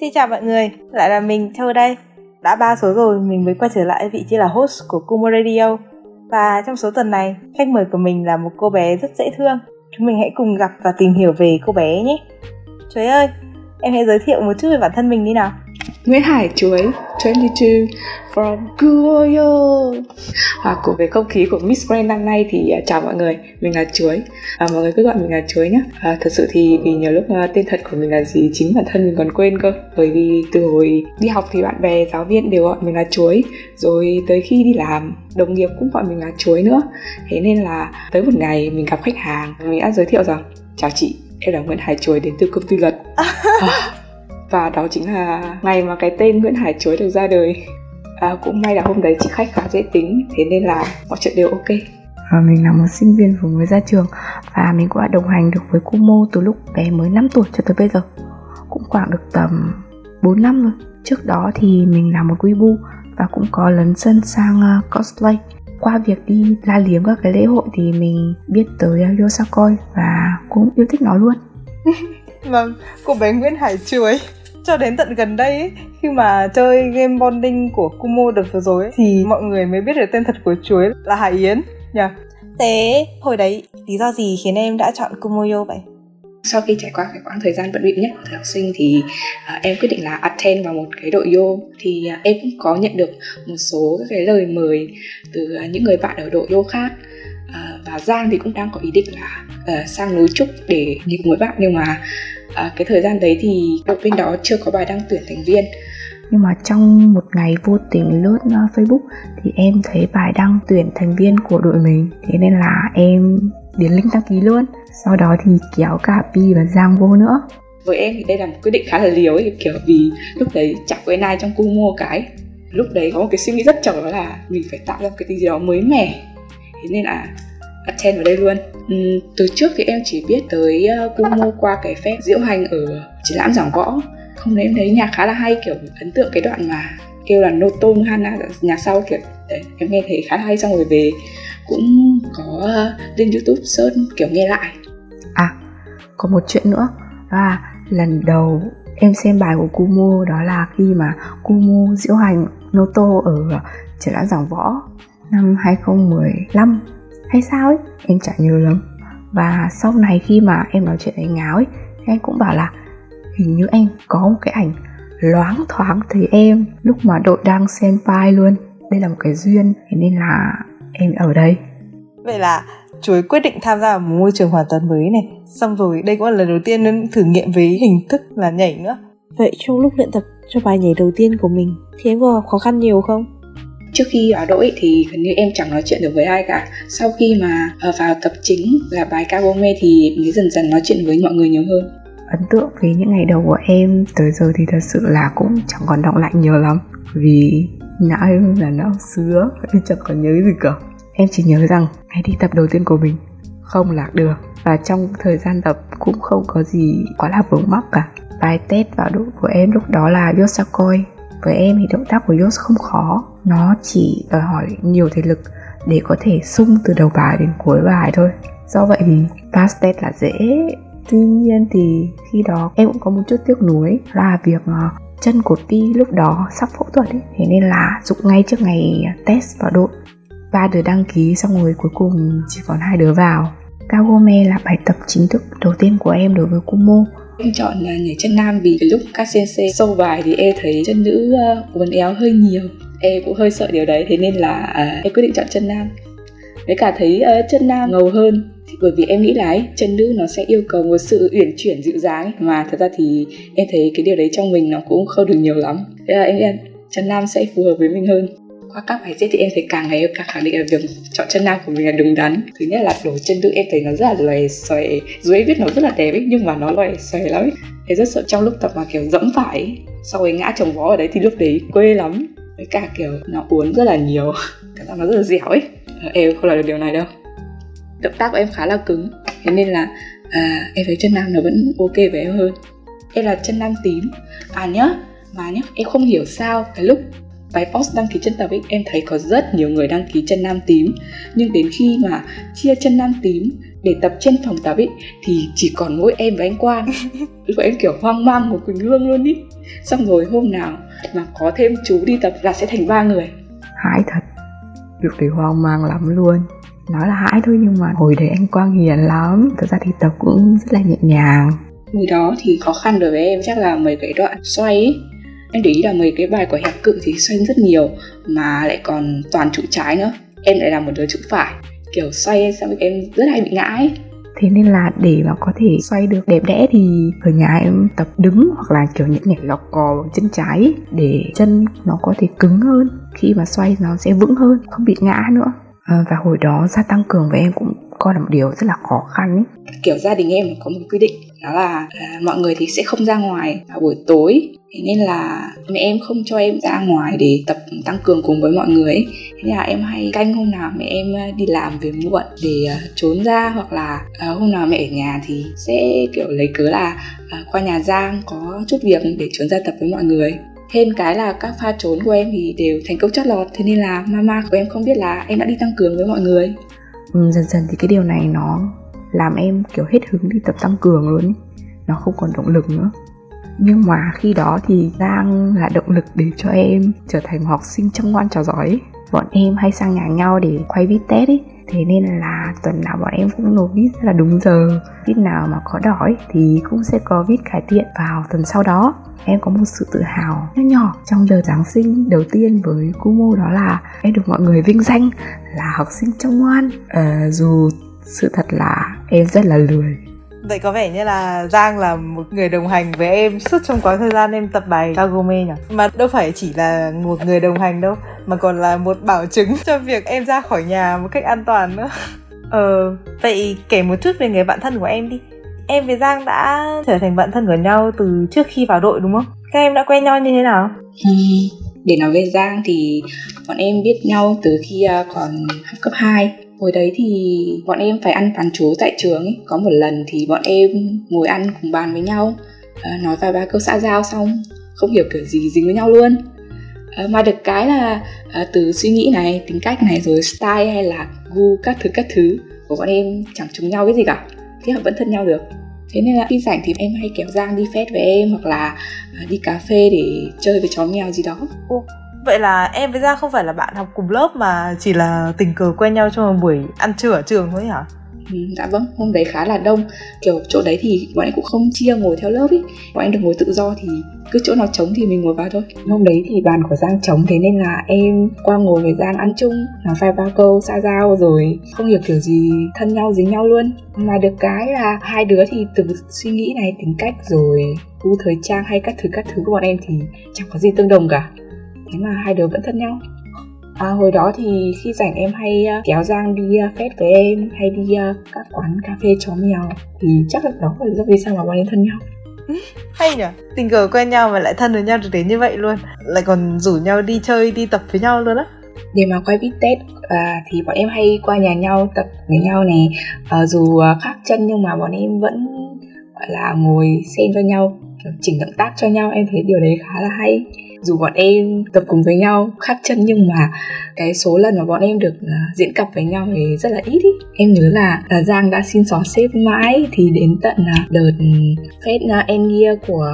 Xin chào mọi người, lại là mình Châu đây. Đã 3 số rồi mình mới quay trở lại vị trí là host của Kumore Radio. Và trong số tuần này, khách mời của mình là một cô bé rất dễ thương. Chúng mình hãy cùng gặp và tìm hiểu về cô bé nhé. Chuối ơi, em hãy giới thiệu một chút về bản thân mình đi nào. Nguyễn Hải Chuối, 22, from Kumuyo. Cùng với không khí của Miss Grand năm nay thì chào mọi người, mình là Chuối. Mọi người cứ gọi mình là Chuối nhé. Thật sự thì vì nhiều lúc tên thật của mình là gì chính bản thân mình còn quên cơ. Bởi vì từ hồi đi học thì bạn bè, giáo viên đều gọi mình là Chuối. Rồi tới khi đi làm, đồng nghiệp cũng gọi mình là Chuối nữa. Thế nên là tới một ngày mình gặp khách hàng, mình đã giới thiệu rằng: chào chị, em là Nguyễn Hải Chuối đến từ Công ty Luật. Và đó chính là ngày mà cái tên Nguyễn Hải Chuối được ra đời. Cũng may là hôm đấy chị khách khá dễ tính, thế nên là mọi chuyện đều ok. Mình là một sinh viên vừa mới ra trường và mình cũng đã đồng hành được với Kumo từ lúc bé mới 5 tuổi cho tới bây giờ, cũng khoảng được tầm 4 năm rồi. Trước đó thì mình là một weeaboo và cũng có lấn sân sang cosplay. Qua việc đi la liếm các cái lễ hội thì mình biết tới Yosakoi và cũng yêu thích nó luôn. Mà cô bé Nguyễn Hải Chuối cho đến tận gần đây ấy, khi mà chơi game bonding của Kumo đợt vừa rồi ấy, thì mọi người mới biết được tên thật của Chuối là Hải Yến nhỉ. Thế hồi đấy lý do gì khiến em đã chọn Kumuyo vậy? Sau khi trải qua cái quãng thời gian bận bịu nhất của thời học sinh thì em quyết định là attend vào một cái đội yo. Thì em cũng có nhận được một số các cái lời mời từ những người bạn ở đội yo khác. Và Giang thì cũng đang có ý định là sang núi Trúc để nghịch với bạn, nhưng mà cái thời gian đấy thì đội bên đó chưa có bài đăng tuyển thành viên. Nhưng mà trong một ngày vô tình lướt Facebook thì em thấy bài đăng tuyển thành viên của đội mình, thế nên là em điền link đăng ký luôn. Sau đó thì kéo cả Pi và Giang vô nữa. Với em thì đây là một quyết định khá là liều ấy, kiểu vì lúc đấy chẳng quen ai trong Kumo mua cái. Lúc đấy có một cái suy nghĩ rất chở, đó là mình phải tạo ra cái gì đó mới mẻ, thế nên là attend vào đây luôn. Từ trước thì em chỉ biết tới Kumo qua cái phép diễu hành ở triển lãm giảng võ. Hôm đấy em thấy nhạc khá là hay, kiểu ấn tượng cái đoạn mà kêu là Noto Hanna nhà sau kiểu đấy, em nghe thấy khá là hay, xong rồi về cũng có lên YouTube search kiểu nghe lại. Có một chuyện nữa là lần đầu em xem bài của Kumo đó là khi mà Kumo diễu hành Noto ở triển lãm giảng võ năm 2015 hay sao ấy, em chả nhớ lắm. Và sau này khi mà em nói chuyện với Ngáo ấy, em cũng bảo là hình như em có một cái ảnh loáng thoáng thấy em lúc mà đội đang xem file luôn. Đây là một cái duyên, thế nên là em ở đây. Vậy là Chuối quyết định tham gia vào một môi trường hoàn toàn mới này. Xong rồi đây cũng là lần đầu tiên nên thử nghiệm với hình thức là nhảy nữa. Vậy trong lúc luyện tập cho bài nhảy đầu tiên của mình thì em có khó khăn nhiều không? Trước khi vào đội thì gần như em chẳng nói chuyện được với ai cả. Sau khi mà vào tập chính là bài Kagome thì mới dần dần nói chuyện với mọi người nhiều hơn. Ấn tượng với những ngày đầu của em tới giờ thì thật sự là cũng chẳng còn đọng lại nhiều lắm. Vì não em là não sứa, em chẳng còn nhớ gì cả. Em chỉ nhớ rằng ngày đi tập đầu tiên của mình không lạc đường. Và trong thời gian tập cũng không có gì quá là vướng mắc cả. Bài test vào đội của em lúc đó là Yosakoi. Với em thì động tác của Yos không khó, nó chỉ đòi hỏi nhiều thể lực để có thể sung từ đầu bài đến cuối bài thôi. Do vậy thì pass test là dễ. Tuy nhiên thì khi đó em cũng có một chút tiếc nuối là việc chân của Pi lúc đó sắp phẫu thuật ấy. Thế nên là dụng ngay trước ngày test vào đội. 3 đứa đăng ký xong rồi cuối cùng chỉ còn 2 đứa vào. Kagome là bài tập chính thức đầu tiên của em đối với Kumo. Em chọn là nhảy chân nam vì cái lúc các sensei show bài thì em thấy chân nữ uốn éo hơi nhiều. Em cũng hơi sợ điều đấy, thế nên là em quyết định chọn chân nam. Với cả thấy chân nam ngầu hơn, bởi vì em nghĩ là chân nữ nó sẽ yêu cầu một sự uyển chuyển dịu dàng ấy. Mà thật ra thì em thấy cái điều đấy trong mình nó cũng không được nhiều lắm. Thế là em nghĩ là chân nam sẽ phù hợp với mình hơn. Qua các bài diễn thì em thấy càng ngày em càng khẳng định là việc chọn chân nam của mình là đúng đắn. Thứ nhất là đổi chân nữ em thấy nó rất là lòe xòe, dù em biết nó rất là đẹp ấy, nhưng mà nó lòe xòe lắm ấy. Em rất sợ trong lúc tập mà kiểu dẫm phải ấy, sau ấy ngã chồng vó ở đấy thì lúc đấy quê lắm. Với cả kiểu nó uốn rất là nhiều, cảm giác nó rất là dẻo ấy. Em không làm được điều này đâu. Động tác của em khá là cứng, thế nên là em thấy chân nam nó vẫn ok với em hơn. Em là chân nam tím. Mà nhá, em không hiểu sao cái lúc bài post đăng ký chân tập ấy, em thấy có rất nhiều người đăng ký chân nam tím. Nhưng đến khi mà chia chân nam tím để tập trên phòng tập ấy thì chỉ còn mỗi em và anh Quang. Lúc em kiểu hoang mang của Quỳnh Hương luôn ý. Xong rồi hôm nào mà có thêm chú đi tập là sẽ thành 3 người. Hãi thật, Lục thì hoang mang lắm luôn. Nói là hãi thôi nhưng mà hồi đấy anh Quang hiền lắm. Thật ra thì tập cũng rất là nhẹ nhàng. Hồi đó thì khó khăn đối với em chắc là mấy cái đoạn xoay ấy. Em để ý là mấy cái bài của hẹp cự thì xoay rất nhiều, mà lại còn toàn trụ trái nữa. Em lại là một đứa trụ phải, kiểu xoay xong em rất hay bị ngã ấy. Thế nên là để mà có thể xoay được đẹp đẽ thì ở nhà em tập đứng hoặc là kiểu những nhảy lọc cò bằng chân trái để chân nó có thể cứng hơn, khi mà xoay nó sẽ vững hơn, không bị ngã nữa. Và hồi đó ra tăng cường với em cũng coi là một điều rất là khó khăn ấy. Kiểu gia đình em có một quy định đó là mọi người thì sẽ không ra ngoài vào buổi tối, thế nên là mẹ em không cho em ra ngoài để tập tăng cường cùng với mọi người ấy. Thế nên là em hay canh hôm nào mẹ em đi làm về muộn để trốn ra, hoặc là hôm nào mẹ ở nhà thì sẽ kiểu lấy cớ là qua nhà Giang có chút việc để trốn ra tập với mọi người. Thêm cái là các pha trốn của em thì đều thành công chót lọt, thế nên là mama của em không biết là em đã đi tăng cường với mọi người. Dần dần thì cái điều này nó làm em kiểu hết hứng đi tập tăng cường luôn ấy. Nó không còn động lực nữa. Nhưng mà khi đó thì Giang là động lực để cho em trở thành học sinh chăm ngoan trò giỏi ấy. Bọn em hay sang nhà nhau để quay vít test ấy. Thế nên là tuần nào bọn em cũng nộp vít rất là đúng giờ. Vít nào mà có đỏ ấy thì cũng sẽ có vít cải thiện vào tuần sau đó. Em có một sự tự hào nhỏ nhỏ trong giờ Giáng sinh đầu tiên với Kumo, đó là em được mọi người vinh danh là học sinh chăm ngoan. Dù sự thật là em rất là lười. Vậy có vẻ như là Giang là một người đồng hành với em suốt trong quãng thời gian em tập bài Kagome nhỉ? Mà đâu phải chỉ là một người đồng hành đâu, mà còn là một bảo chứng cho việc em ra khỏi nhà một cách an toàn nữa. Vậy kể một chút về người bạn thân của em đi. Em với Giang đã trở thành bạn thân của nhau từ trước khi vào đội đúng không? Các em đã quen nhau như thế nào? Để nói về Giang thì bọn em biết nhau từ khi còn học cấp 2. Hồi đấy thì bọn em phải ăn bán chú tại trường ấy. Có một lần thì bọn em ngồi ăn cùng bàn với nhau, nói vài ba câu xã giao xong không hiểu kiểu gì dính với nhau luôn. Mà được cái là từ suy nghĩ này, tính cách này, rồi style hay là gu các thứ của bọn em chẳng trùng nhau cái gì cả, thế là vẫn thân nhau được. Thế nên là khi rảnh thì em hay kéo Giang đi fest với em, hoặc là đi cà phê để chơi với chó mèo gì đó. Vậy là em với Giang không phải là bạn học cùng lớp mà chỉ là tình cờ quen nhau trong một buổi ăn trưa ở trường thôi hả? Dạ vâng, hôm đấy khá là đông. Kiểu chỗ đấy thì bọn em cũng không chia ngồi theo lớp ý. Bọn em được ngồi tự do thì cứ chỗ nào trống thì mình ngồi vào thôi. Hôm đấy thì bàn của Giang trống, thế nên là em qua ngồi với Giang ăn chung, nói vài ba câu xã giao rồi không hiểu kiểu gì thân nhau dính nhau luôn. Mà được cái là hai đứa thì từ suy nghĩ này, tính cách rồi gu thời trang hay các thứ của bọn em thì chẳng có gì tương đồng cả. Thế mà hai đứa vẫn thân nhau. Hồi đó thì khi rảnh em hay kéo Giang đi fest với em, hay đi các quán cà phê chó mèo. Thì chắc là đó là do vì sao mà bọn em thân nhau. Hay nhỉ, tình cờ quen nhau mà lại thân với nhau được đến như vậy luôn. Lại còn rủ nhau đi chơi, đi tập với nhau luôn á. Để mà quay beat test thì bọn em hay qua nhà nhau tập với nhau này. Dù khác chân nhưng mà bọn em vẫn gọi là ngồi xen cho nhau, chỉnh động tác cho nhau. Em thấy điều đấy khá là hay. Dù bọn em tập cùng với nhau khác chân nhưng mà cái số lần mà bọn em được diễn cặp với nhau thì rất là ít ý. Em nhớ là Giang đã xin xỏ xếp mãi thì đến tận đợt fest end year của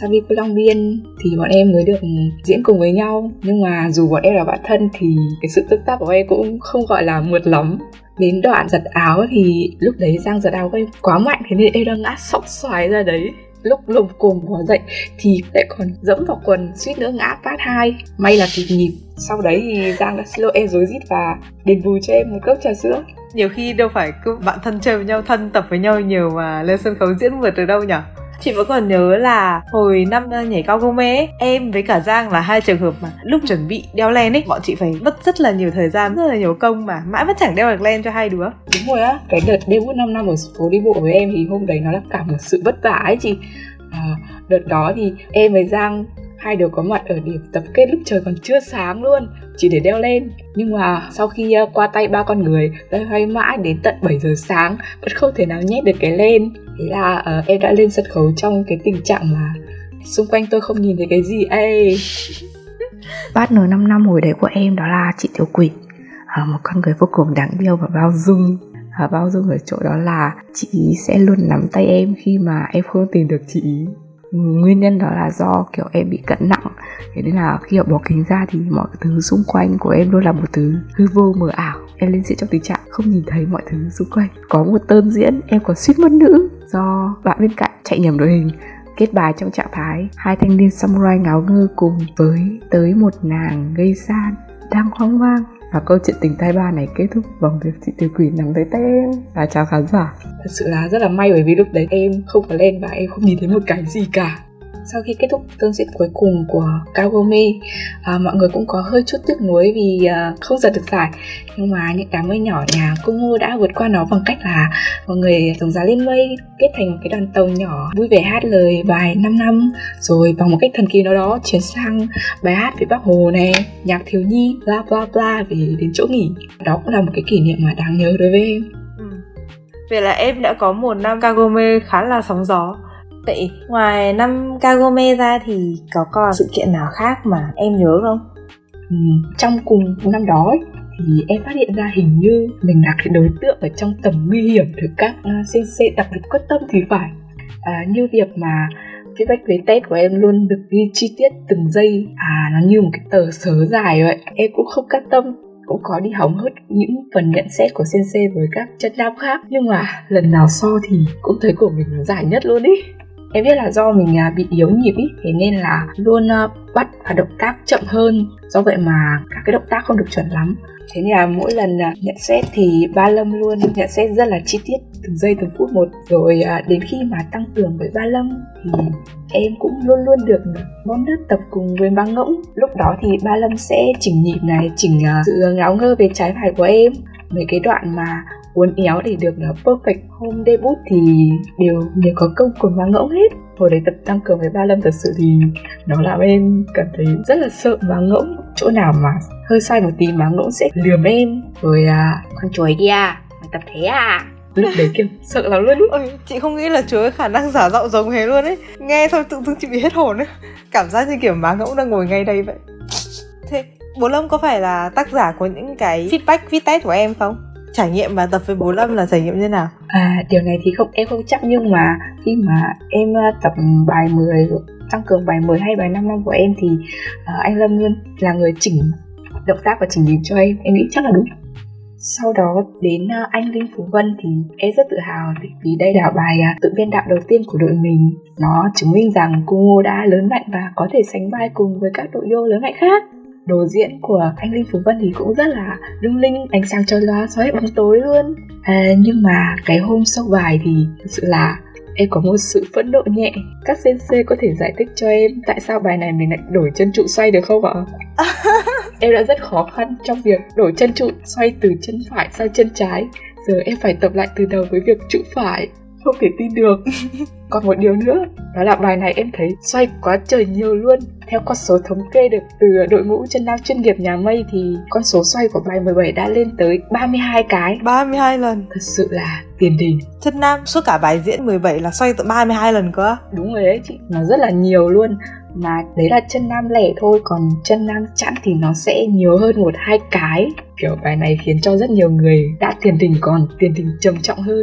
Savi Cô Long Biên thì bọn em mới được diễn cùng với nhau. Nhưng mà dù bọn em là bạn thân thì cái sự tương tác của em cũng không gọi là mượt lắm. Đến đoạn giật áo thì lúc đấy Giang giật áo của em quá mạnh, thế nên em đang ngã sọc xoài ra đấy. Lúc lồm cồm bỏ dậy thì lại còn dẫm vào quần, suýt nữa ngã phát 2. May là kịp nhịp. Sau đấy thì Giang đã slow em rối rít và đền bù cho em một cốc trà sữa. Nhiều khi đâu phải cứ bạn thân chơi với nhau, thân tập với nhau nhiều mà lên sân khấu diễn vượt được đâu nhở. Chị vẫn còn nhớ là hồi năm nhảy Kagome ấy, em với cả Giang là hai trường hợp mà lúc chuẩn bị đeo len ấy, bọn chị phải mất rất là nhiều thời gian, rất là nhiều công mà mãi vẫn chẳng đeo được len cho hai đứa. Đúng rồi á, cái đợt debut 5 năm ở phố đi bộ với em thì hôm đấy nó là cả một sự vất vả ấy chị. Đợt đó thì em với Giang hai đứa có mặt ở điểm tập kết lúc trời còn chưa sáng luôn, chỉ để đeo len. Nhưng mà sau khi qua tay ba con người, loay hoay mãi đến tận 7 giờ sáng vẫn không thể nào nhét được cái len. Thế là em đã lên sân khấu trong cái tình trạng mà xung quanh tôi không nhìn thấy cái gì ấy. Partner 5 năm hồi đấy của em đó là chị Tiểu Quỷ, một con người vô cùng đáng yêu và bao dung. Bao dung ở chỗ đó là chị ý sẽ luôn nắm tay em khi mà em không tìm được chị ý. Nguyên nhân đó là do kiểu em bị cận nặng, thế nên là khi họ bỏ kính ra thì mọi thứ xung quanh của em luôn là một thứ hư vô mờ ảo. Em lên diễn trong tình trạng không nhìn thấy mọi thứ xung quanh. Có một tơn diễn em còn suýt mất nữ do bạn bên cạnh chạy nhầm đội hình, kết bài trong trạng thái hai thanh niên samurai ngáo ngơ cùng với tới một nàng gây san đang hoang mang. Và câu chuyện tình tai ba này kết thúc bằng việc chị Tiểu Quỷ nắm lấy tay em và chào khán giả. Thật sự là rất là may bởi vì lúc đấy em không có len và em không nhìn thấy một cái gì cả. Sau khi kết thúc tương diện cuối cùng của Kagome, mọi người cũng có hơi chút tiếc nuối vì không giật được giải. Nhưng mà những đám mây nhỏ nhà Kumo đã vượt qua nó bằng cách là mọi người tổng giá lên mây, kết thành một cái đoàn tàu nhỏ vui vẻ hát lời bài 5 năm, rồi bằng một cách thần kỳ nào đó chuyển sang bài hát về Bác Hồ này, nhạc thiếu nhi, bla bla bla về đến chỗ nghỉ. Đó cũng là một cái kỷ niệm mà đáng nhớ đối với em. Vậy là em đã có một năm Kagome khá là sóng gió. Vậy ngoài năm Kagome ra thì có còn sự kiện nào khác mà em nhớ không? Trong cùng năm đó ấy, thì em phát hiện ra hình như mình là cái đối tượng ở trong tầm nguy hiểm được các sensei đặc biệt quyết tâm thì phải. Như việc mà feedback về test của em luôn được ghi chi tiết từng giây, nó như một cái tờ sớ dài vậy. Em cũng không cắt tâm, cũng có đi hóng hớt những phần nhận xét của sensei với các chân nam khác, nhưng mà lần nào so thì cũng thấy của mình nó dài nhất luôn ý. Em biết là do mình bị yếu nhịp ý, thế nên là luôn bắt và động tác chậm hơn. Do vậy mà các cái động tác không được chuẩn lắm. Thế nên là mỗi lần nhận xét thì Ba Lâm luôn nhận xét rất là chi tiết, từng giây từng phút một. Rồi đến khi mà tăng cường với Ba Lâm thì em cũng luôn luôn được bonus tập cùng với Ba Ngỗng. Lúc đó thì Ba Lâm sẽ chỉnh nhịp này, chỉnh sự ngáo ngơ về trái phải của em. Mấy cái đoạn mà uốn éo để được perfect hôm debut thì đều có công của Ba Ngỗng hết. Hồi đấy tập tăng cường với Ba Lâm thật sự thì nó làm em cảm thấy rất là sợ Ba Ngỗng. Chỗ nào mà hơi sai một tí Ba Ngỗng sẽ lườm em. Rồi con chuối kia, mày tập thế à? Lúc đấy kiểu sợ lắm luôn. Chị không nghĩ là Chuối khả năng giả giọng giống thế luôn ấy. Nghe thôi tự dưng chị bị hết hồn ấy. Cảm giác như kiểu Ba Ngỗng đang ngồi ngay đây vậy. Thế Bố Lâm có phải là tác giả của những cái feedback viết test của em không? Trải nghiệm và tập với Bố Lâm là trải nghiệm như thế nào? Điều này thì em không chắc, nhưng mà khi mà em tập bài 10, tăng cường bài 10 hay bài 5 năm của em thì anh Lâm luôn là người chỉnh động tác và chỉnh nhịp cho em nghĩ chắc là đúng. Sau đó đến anh Linh Phú Vân thì em rất tự hào vì đây là bài tự biên đạo đầu tiên của đội mình. Nó chứng minh rằng Kumo đã lớn mạnh và có thể sánh vai cùng với các đội yo lớn mạnh khác. Đồ diễn của anh Linh Phú Vân thì cũng rất là lung linh, ánh sáng chói lóa soi hết bóng tối luôn. Nhưng mà cái hôm sau bài thì thực sự là em có một sự phẫn nộ nhẹ. Các sensei có thể giải thích cho em tại sao bài này mình lại đổi chân trụ xoay được không ạ? Em đã rất khó khăn trong việc đổi chân trụ xoay từ chân phải sang chân trái. Giờ em phải tập lại từ đầu với việc trụ phải. Không thể tin được. Còn một điều nữa, đó là bài này em thấy xoay quá trời nhiều luôn. Theo con số thống kê được từ đội ngũ chân nam chuyên nghiệp nhà mây thì con số xoay của bài 17 đã lên tới 32 cái. 32 lần. Thật sự là tiền đình. Chân nam suốt cả bài diễn 17 là xoay tận 32 lần cơ. Đúng rồi đấy chị, nó rất là nhiều luôn. Mà đấy là chân nam lẻ thôi, còn chân nam chẵn thì nó sẽ nhiều hơn 1-2 cái. Kiểu bài này khiến cho rất nhiều người đã tiền đình còn tiền đình trầm trọng hơn.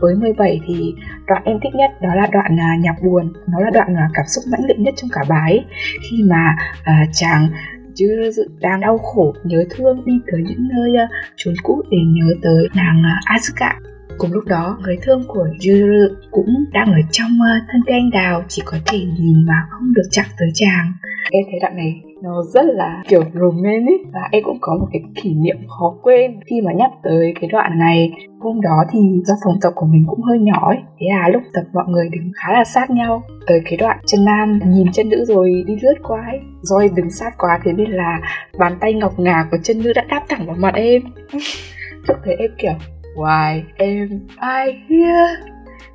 Với 17 thì đoạn em thích nhất đó là đoạn nhạc buồn. Nó là đoạn cảm xúc mãnh liệt nhất trong cả bài. Khi mà chàng Juru đang đau khổ, nhớ thương đi tới những nơi chốn cũ để nhớ tới nàng Asuka. Cùng lúc đó, người thương của Juru cũng đang ở trong thân cây anh đào, chỉ có thể nhìn mà không được chạm tới chàng. Em thấy đoạn này nó rất là kiểu romantic ấy. Và em cũng có một cái kỷ niệm khó quên khi mà nhắc tới cái đoạn này. Hôm đó thì do phòng tập của mình cũng hơi nhỏ ấy, thế là lúc tập mọi người đứng khá là sát nhau. Tới cái đoạn chân nam nhìn chân nữ rồi đi lướt qua ấy, do em đứng sát quá thế nên là bàn tay ngọc ngà của chân nữ đã đáp thẳng vào mặt em. Lúc đấy em kiểu why am I here?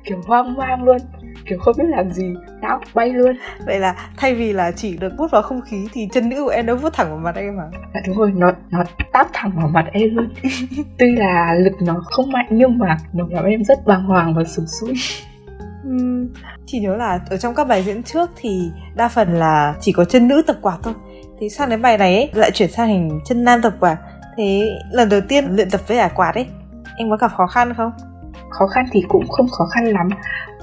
Kiểu hoang mang luôn, kiểu không biết làm gì, não bay luôn. Vậy là thay vì là chỉ được vuốt vào không khí thì chân nữ của em đã vuốt thẳng vào mặt em mà. À đúng rồi, nó táp thẳng vào mặt em luôn. Tuy là lực nó không mạnh nhưng mà nó làm em rất bàng hoàng và sửng sốt. Chỉ nhớ là ở trong các bài diễn trước thì đa phần là chỉ có chân nữ tập quạt thôi. Thì sang đến bài này ấy, lại chuyển sang hình chân nam tập quạt. Thế lần đầu tiên luyện tập với ả quạt ấy, Em có gặp khó khăn không? Khó khăn thì cũng không khó khăn lắm,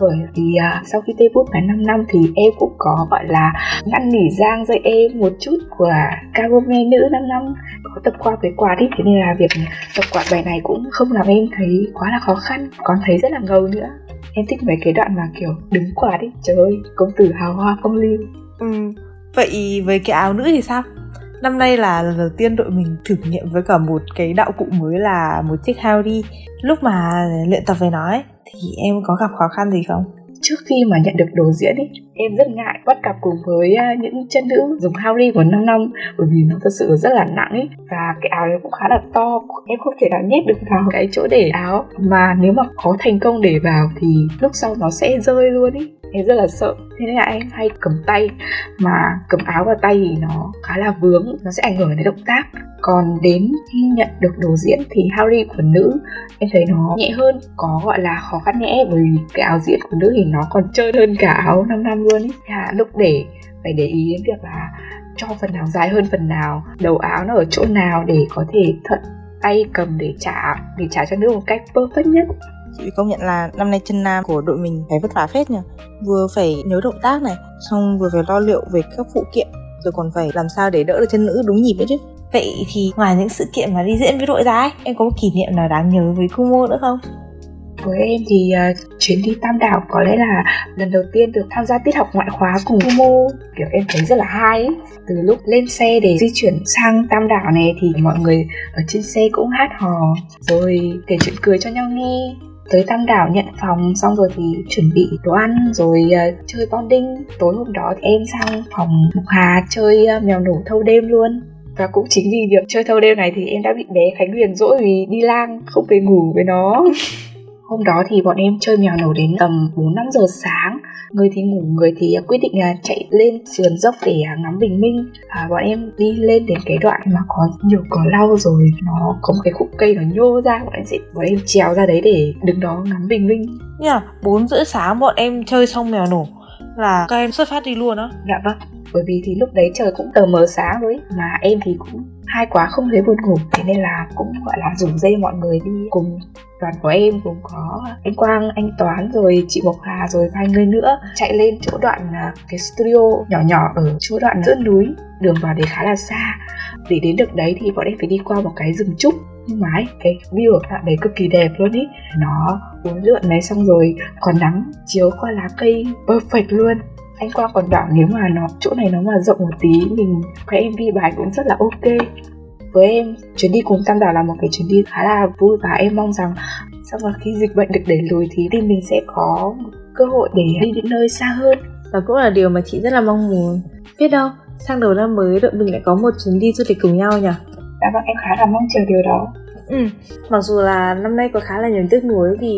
bởi vì sau khi tê bút 5 năm thì em cũng có gọi là năn nỉ giang dây em một chút của Kagome nữ 5 năm có tập qua với quạt ý, thế nên là việc tập quạt bài này cũng không làm em thấy quá là khó khăn, còn thấy rất là ngầu nữa. Em thích mấy cái đoạn mà kiểu đứng quạt ý, trời ơi, công tử hào hoa phong lưu. Vậy với cái áo nữ thì sao? Năm nay là lần đầu tiên đội mình thử nghiệm với cả một cái đạo cụ mới là một chiếc howdy. Lúc mà luyện tập về nó ấy, thì em có gặp khó khăn gì không? Trước khi mà nhận được đồ diễn ấy, em rất ngại bắt cặp cùng với những chân nữ dùng howdy của 5 năm, bởi vì nó thật sự rất là nặng ấy, và cái áo ấy cũng khá là to, em không thể nào nhét được vào cái chỗ để áo, mà nếu mà có thành công để vào thì lúc sau nó sẽ rơi luôn ấy. Em rất là sợ, thế nên là em hay cầm tay, mà cầm áo vào tay thì nó khá là vướng, nó sẽ ảnh hưởng đến động tác. Còn đến khi nhận được đồ diễn thì howdy của nữ em thấy nó nhẹ hơn, có gọi là khó khăn nhẹ, bởi vì cái áo diễn của nữ thì nó còn trơn hơn cả áo 5 năm luôn ý. Là lúc để phải để ý đến việc là cho phần nào dài hơn phần nào, đầu áo nó ở chỗ nào để có thể thuận tay cầm để trả cho nữ một cách perfect nhất. Chị công nhận là năm nay chân nam của đội mình phải vất vả phết nhỉ, vừa phải nhớ động tác này, xong vừa phải lo liệu về các phụ kiện, rồi còn phải làm sao để đỡ được chân nữ đúng nhịp nữa chứ. Vậy thì ngoài những sự kiện mà đi diễn với đội ra ấy, em có một kỷ niệm nào đáng nhớ với Kumo nữa không? Với em thì chuyến đi Tam Đảo có lẽ là lần đầu tiên được tham gia tiết học ngoại khóa cùng Kumo. Kiểu em thấy rất là hay ấy. Từ lúc lên xe để di chuyển sang Tam Đảo này thì mọi người ở trên xe cũng hát hò, rồi kể chuyện cười cho nhau nghe. Tới Tam Đảo nhận phòng xong rồi thì chuẩn bị đồ ăn, rồi chơi bonding. Tối hôm đó thì em sang phòng Mộc Hà chơi mèo nổ thâu đêm luôn. Và cũng chính vì việc chơi thâu đêm này thì em đã bị bé Khánh Huyền dỗi vì đi lang, không về ngủ với nó. Hôm đó thì bọn em chơi mèo nổ đến tầm 4-5 giờ sáng. Người thì ngủ, người thì quyết định là chạy lên sườn dốc để ngắm bình minh. Bọn em đi lên đến cái đoạn mà có nhiều cỏ lau, rồi nó có một cái khúc cây nó nhô ra, bọn em trèo ra đấy để đứng đó ngắm bình minh. 4 rưỡi sáng bọn em chơi xong mèo nổ là các em xuất phát đi luôn á? Dạ vâng, bởi vì thì lúc đấy trời cũng tờ mờ sáng rồi ấy, mà em thì cũng hay quá không thấy buồn ngủ, thế nên là cũng gọi là rủ dây mọi người đi cùng. Đoàn của em cũng có anh Quang, anh Toán, rồi chị Mộc Hà, rồi vài người nữa chạy lên chỗ đoạn cái studio nhỏ nhỏ ở chỗ đoạn giữa núi, đường vào đấy khá là xa. Để đến được đấy thì bọn em phải đi qua một cái rừng trúc, nhưng mà ấy, cái view ở đoạn đấy cực kỳ đẹp luôn ý. Nó uốn lượn này, xong rồi còn nắng chiếu qua lá cây perfect luôn. Anh Quang còn bảo nếu mà chỗ này nó mà rộng một tí mình quay MV bài cũng rất là ok. Với em, chuyến đi cùng Tam Đảo là một cái chuyến đi khá là vui, và em mong rằng sau đó khi dịch bệnh được đẩy lùi thì team mình sẽ có cơ hội để đi những nơi xa hơn. Và cũng là điều mà chị rất là mong muốn. Biết đâu, sang đầu năm mới đội mình lại có một chuyến đi du lịch cùng nhau nhỉ? Dạ vâng, em khá là mong chờ điều đó. Mặc dù là năm nay có khá là nhiều tiếc nuối vì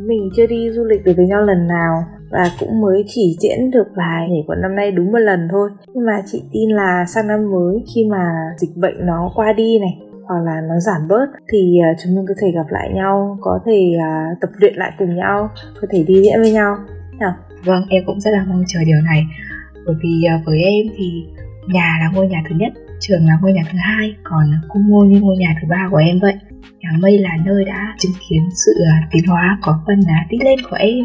mình chưa đi du lịch được với nhau lần nào, và cũng mới chỉ diễn được bài nhảy của năm nay đúng một lần thôi. Nhưng mà chị tin là sang năm mới, khi mà dịch bệnh nó qua đi này, hoặc là nó giảm bớt, thì chúng mình có thể gặp lại nhau, có thể tập luyện lại cùng nhau, có thể đi diễn với nhau. Vâng, em cũng rất là mong chờ điều này. Bởi vì với em thì nhà là ngôi nhà thứ nhất, trường là ngôi nhà thứ hai, còn Kumo như ngôi nhà thứ ba của em vậy. Nhà Mây là nơi đã chứng kiến sự tiến hóa có phần đi lên của em.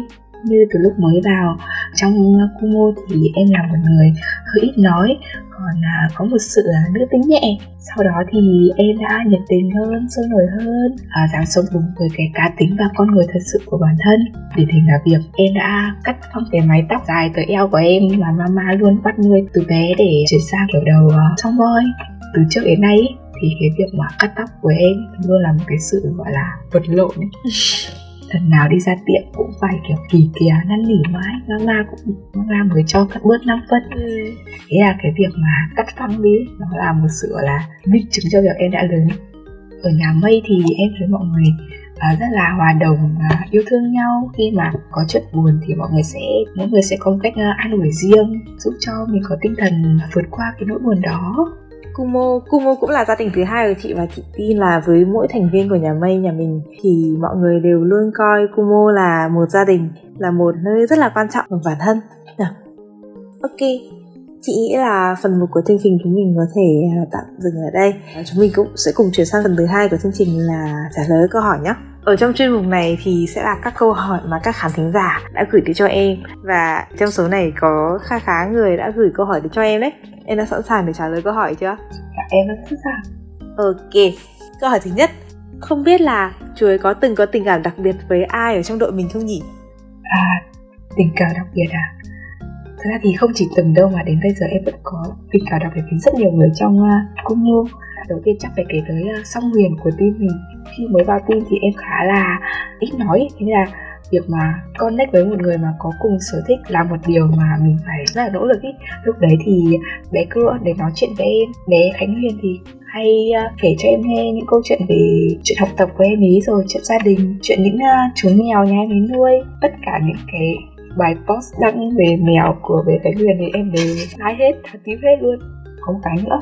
Như từ lúc mới vào trong Kumo thì em là một người hơi ít nói, còn có một sự nữ tính nhẹ. Sau đó thì em đã nhiệt tình hơn, sôi nổi hơn, dám sống đúng với cái cá tính và con người thật sự của bản thân. Để thành là việc em đã cắt phong cái mái tóc dài tới eo của em mà mama luôn bắt nuôi từ bé để chuyển sang kiểu đầu trong voi. Từ trước đến nay thì cái việc mà cắt tóc của em luôn là một cái sự gọi là vật lộn ấy. Lần nào đi ra tiệm cũng phải kiểu kỳ kìa, năn nỉ mãi, Nga mới cho cắt bớt 5 phân. Thế là cái việc mà cắt phăng đi, nó là một sự là minh chứng cho việc em đã lớn. Ở nhà Mây thì em thấy mọi người rất là hòa đồng, yêu thương nhau. Khi mà có chuyện buồn thì mỗi người sẽ có một cách an ủi riêng, giúp cho mình có tinh thần vượt qua cái nỗi buồn đó. Kumo cũng là gia đình thứ hai của chị, và chị tin là với mỗi thành viên của nhà Mây nhà mình thì mọi người đều luôn coi Kumo là một gia đình, là một nơi rất là quan trọng của bản thân. Ok, chị nghĩ là phần 1 của chương trình chúng mình có thể tạm dừng ở đây. Chúng mình cũng sẽ cùng chuyển sang phần thứ hai của chương trình là trả lời câu hỏi nhé. Ở trong chuyên mục này thì sẽ là các câu hỏi mà các khán thính giả đã gửi tới cho em. Và trong số này có khá người đã gửi câu hỏi tới cho em đấy. Em đã sẵn sàng để trả lời câu hỏi chưa? Dạ, em đã sẵn sàng. Ok, câu hỏi thứ nhất. Không biết là Chuối có từng có tình cảm đặc biệt với ai ở trong đội mình không nhỉ? À, tình cảm đặc biệt à? Thật ra thì không chỉ từng đâu mà đến bây giờ em vẫn có tình cảm đặc biệt với rất nhiều người trong Kumu. Đầu tiên chắc phải kể tới Song Huyền của team mình. Khi mới vào team thì em khá là ít nói, thế nên là việc mà connect với một người mà có cùng sở thích là một điều mà mình phải rất là nỗ lực ý. Lúc đấy thì bé Cưa để nói chuyện với em, bé Khánh Huyền thì hay kể cho em nghe những câu chuyện về chuyện học tập của em ấy, rồi chuyện gia đình, chuyện những chú mèo nhà em ấy nuôi. Tất cả những cái bài post đăng về mèo của bé Khánh Huyền thì em đều hái hết, tíu hết luôn. Không cái nữa,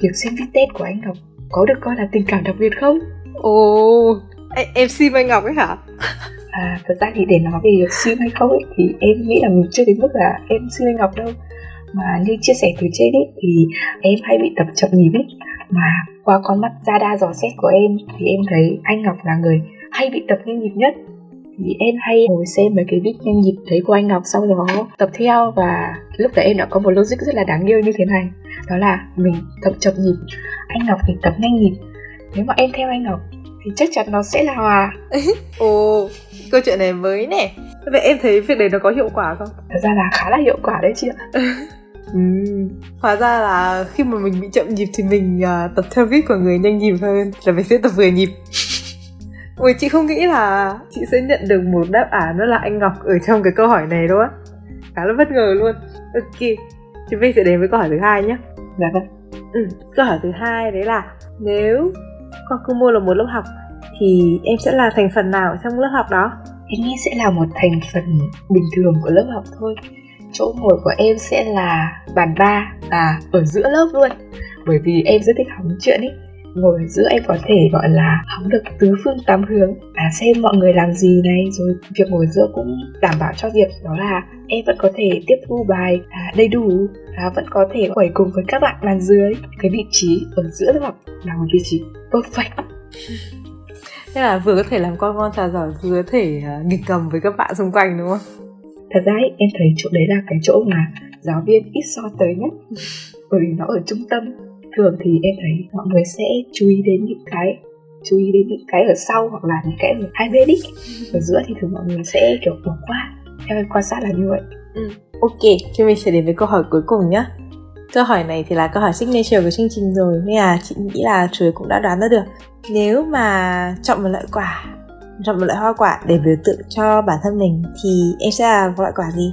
việc xem viết Tết của anh Ngọc có được coi là tình cảm đặc biệt không? Ồ, em sim anh Ngọc ấy hả? À, thật ra thì để nói về việc sim hay không ấy, thì em nghĩ là mình chưa đến mức là em sim anh Ngọc đâu. Mà như chia sẻ từ trên ấy, thì em hay bị tập chậm nhịp ấy. Mà qua con mắt radar dò xét của em thì em thấy anh Ngọc là người hay bị tập nhanh nhịp nhất. Thì em hay ngồi xem mấy cái beat nhanh nhịp đấy của anh Ngọc, sau đó tập theo. Và lúc đấy em đã có một logic rất là đáng yêu như thế này, đó là mình tập chậm nhịp, anh Ngọc thì tập nhanh nhịp. Nếu mà em theo anh Ngọc thì chắc chắn nó sẽ là hòa. Ồ, câu chuyện này mới nè. Vậy em thấy việc đấy nó có hiệu quả không? Thật ra là khá là hiệu quả đấy chị ạ. Hóa ra là khi mà mình bị chậm nhịp thì mình tập theo beat của người nhanh nhịp hơn là mình sẽ tập vừa nhịp. Ôi, chị không nghĩ là chị sẽ nhận được một đáp án đó là anh Ngọc ở trong cái câu hỏi này đâu á. Khá là bất ngờ luôn. Ok, thì mình sẽ đến với câu hỏi thứ hai nhé. Dạ vâng. Câu hỏi thứ hai đấy là nếu con Kumo là một lớp học thì em sẽ là thành phần nào trong lớp học đó? Em nghĩ sẽ là một thành phần bình thường của lớp học thôi. Chỗ ngồi của em sẽ là bàn ba và ở giữa lớp luôn. Bởi vì em rất thích hóng chuyện ấy. Ngồi ở giữa em có thể gọi là hóng được tứ phương tám hướng, và xem mọi người làm gì này. Rồi việc ngồi giữa cũng đảm bảo cho việc đó là em vẫn có thể tiếp thu bài đầy đủ, và vẫn có thể quẩy cùng với các bạn bàn dưới. Cái vị trí ở giữa lớp học là một vị trí perfect. Thế là vừa có thể làm con ngon trò giỏi, vừa có thể nghịch ngầm với các bạn xung quanh đúng không? Thật ra ấy, em thấy chỗ đấy là cái chỗ mà giáo viên ít so tới nhất. Bởi vì nó ở trung tâm. Thường thì em thấy mọi người sẽ chú ý đến những cái ở sau, hoặc là những cái ở hai bên ấy. Ở giữa thì thường mọi người sẽ kiểu bỏ qua. Theo em quan sát là như vậy. Ok, thì mình sẽ đến với câu hỏi cuối cùng nhá. Câu hỏi này thì là câu hỏi signature của chương trình rồi, nên là chị nghĩ là Chuối cũng đã đoán ra được. Nếu mà chọn một loại hoa quả để biểu tượng cho bản thân mình thì em sẽ là loại quả gì?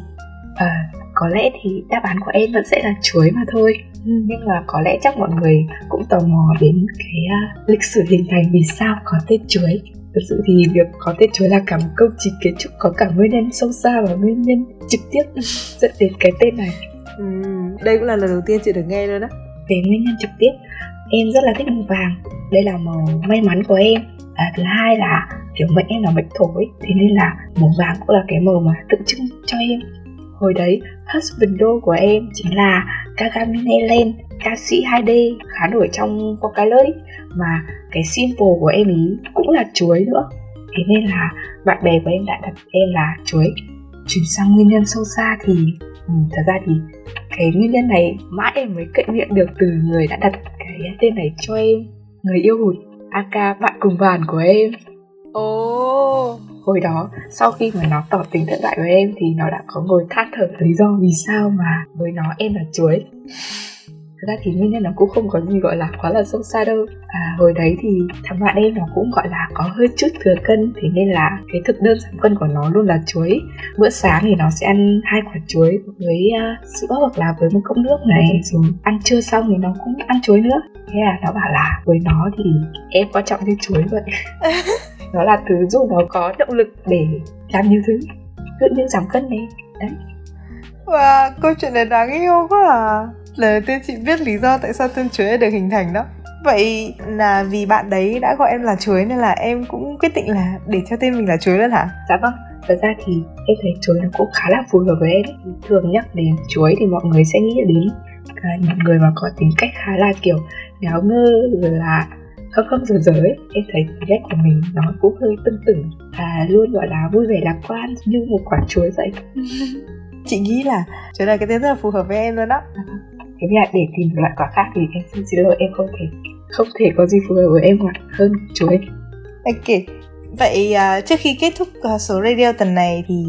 Có lẽ thì đáp án của em vẫn sẽ là chuối mà thôi. Nhưng mà có lẽ chắc mọi người cũng tò mò đến cái lịch sử hình thành vì sao có tên chuối. Thực sự thì việc có tên chuối là cả một công trình kiến trúc, có cả nguyên nhân sâu xa và nguyên nhân trực tiếp dẫn đến cái tên này. Đây cũng là lần đầu tiên chị được nghe luôn á. Về nguyên nhân trực tiếp, em rất là thích màu vàng. Đây là màu may mắn của em. Thứ hai là kiểu mệnh em là mệnh thổ ấy, thế nên là màu vàng cũng là cái màu mà tượng trưng cho em. Hồi đấy, husband đô của em chính là Kagamine Len, ca sĩ 2D khá nổi trong có cái lợi. Mà cái symbol của em ý cũng là chuối nữa. Thế nên là bạn bè của em đã đặt em là chuối. Chuyển sang nguyên nhân sâu xa thì thật ra thì cái nguyên nhân này mãi em mới cậy miệng được từ người đã đặt cái tên này cho em, người yêu hụt aka bạn cùng bàn của em. Hồi đó, sau khi mà nó tỏ tình thất bại với em thì nó đã có ngồi than thở lý do vì sao mà với nó em là chuối. Thật ra thì nguyên nhân nó cũng không có gì gọi là quá là sâu xa đâu. Hồi đấy thì thằng bạn em nó cũng gọi là có hơi chút thừa cân, thế nên là cái thực đơn giảm cân của nó luôn là chuối. Bữa sáng thì nó sẽ ăn 2 quả chuối với sữa hoặc là với một cốc nước này, rồi ăn trưa xong thì nó cũng ăn chuối nữa. Thế là nó bảo là với nó thì em có trọng như chuối vậy. Nó là thứ dù nó có động lực để làm nhiều thứ, tự nhiên giảm cân này đấy. Wow, câu chuyện này đáng yêu quá à. Lần đầu tiên chị biết lý do tại sao tên chuối được hình thành đó. Vậy là vì bạn đấy đã gọi em là chuối nên là em cũng quyết định là để cho tên mình là chuối luôn hả? Dạ vâng, thật ra thì em thấy chuối nó cũng khá là phù hợp với em. Thường nhắc đến chuối thì mọi người sẽ nghĩ đến những người mà có tính cách khá là kiểu ngáo ngơ, rồi là Không không giờ giờ ấy, em thấy ghét của mình nó cũng hơi tưng tửng và luôn gọi là vui vẻ lạc quan như một quả chuối vậy. Chị nghĩ là chuối là cái tên rất là phù hợp với em luôn đó. Thế là để tìm loại quả khác thì em xin lỗi, em không thể có gì phù hợp với em ngoài hơn chuối. Ok, vậy trước khi kết thúc số radio tuần này thì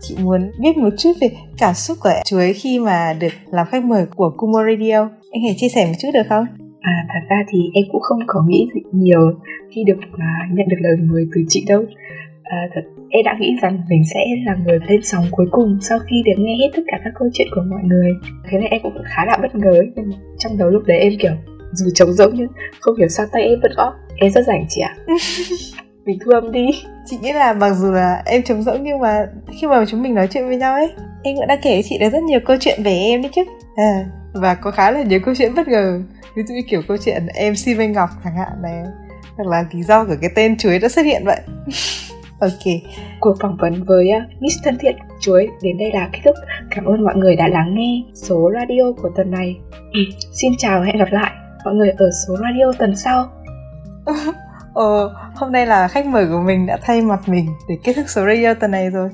chị muốn biết một chút về cảm xúc của chuối khi mà được làm khách mời của Kumore Radio. Anh hãy chia sẻ một chút được không? Thật ra thì em cũng không có nghĩ gì nhiều khi được nhận được lời mời từ chị đâu. Em đã nghĩ rằng mình sẽ là người lên sóng cuối cùng sau khi được nghe hết tất cả các câu chuyện của mọi người. Thế nên em cũng khá là bất ngờ, nhưng trong đầu lúc đấy em kiểu dù trống rỗng nhưng không hiểu sao tay em vẫn óp. Em rất rảnh chị ạ. Mình thu âm đi. Chị nghĩ là mặc dù là em trống rỗng nhưng mà khi mà chúng mình nói chuyện với nhau ấy, em cũng đã kể với chị đã rất nhiều câu chuyện về em đấy chứ. Và có khá là nhiều câu chuyện bất ngờ. Ví dụ như kiểu câu chuyện em si Minh Ngọc chẳng hạn này, hoặc là lý do của cái tên chuối đã xuất hiện vậy. Ok, cuộc phỏng vấn với Miss thân thiện chuối đến đây là kết thúc. Cảm ơn mọi người đã lắng nghe số radio của tuần này. Xin chào và hẹn gặp lại mọi người ở số radio tuần sau. Hôm nay là khách mời của mình đã thay mặt mình để kết thúc số radio tuần này rồi.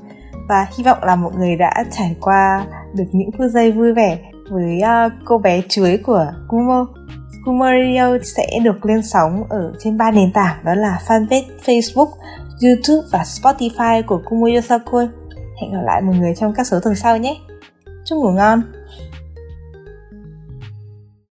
Và hy vọng là mọi người đã trải qua được những phút giây vui vẻ với cô bé chuối của Kumo. Kumo Radio sẽ được lên sóng ở trên 3 nền tảng, đó là fanpage, Facebook, YouTube và Spotify của Kumuyosaku. Hẹn gặp lại mọi người trong các số tuần sau nhé. Chúc ngủ ngon.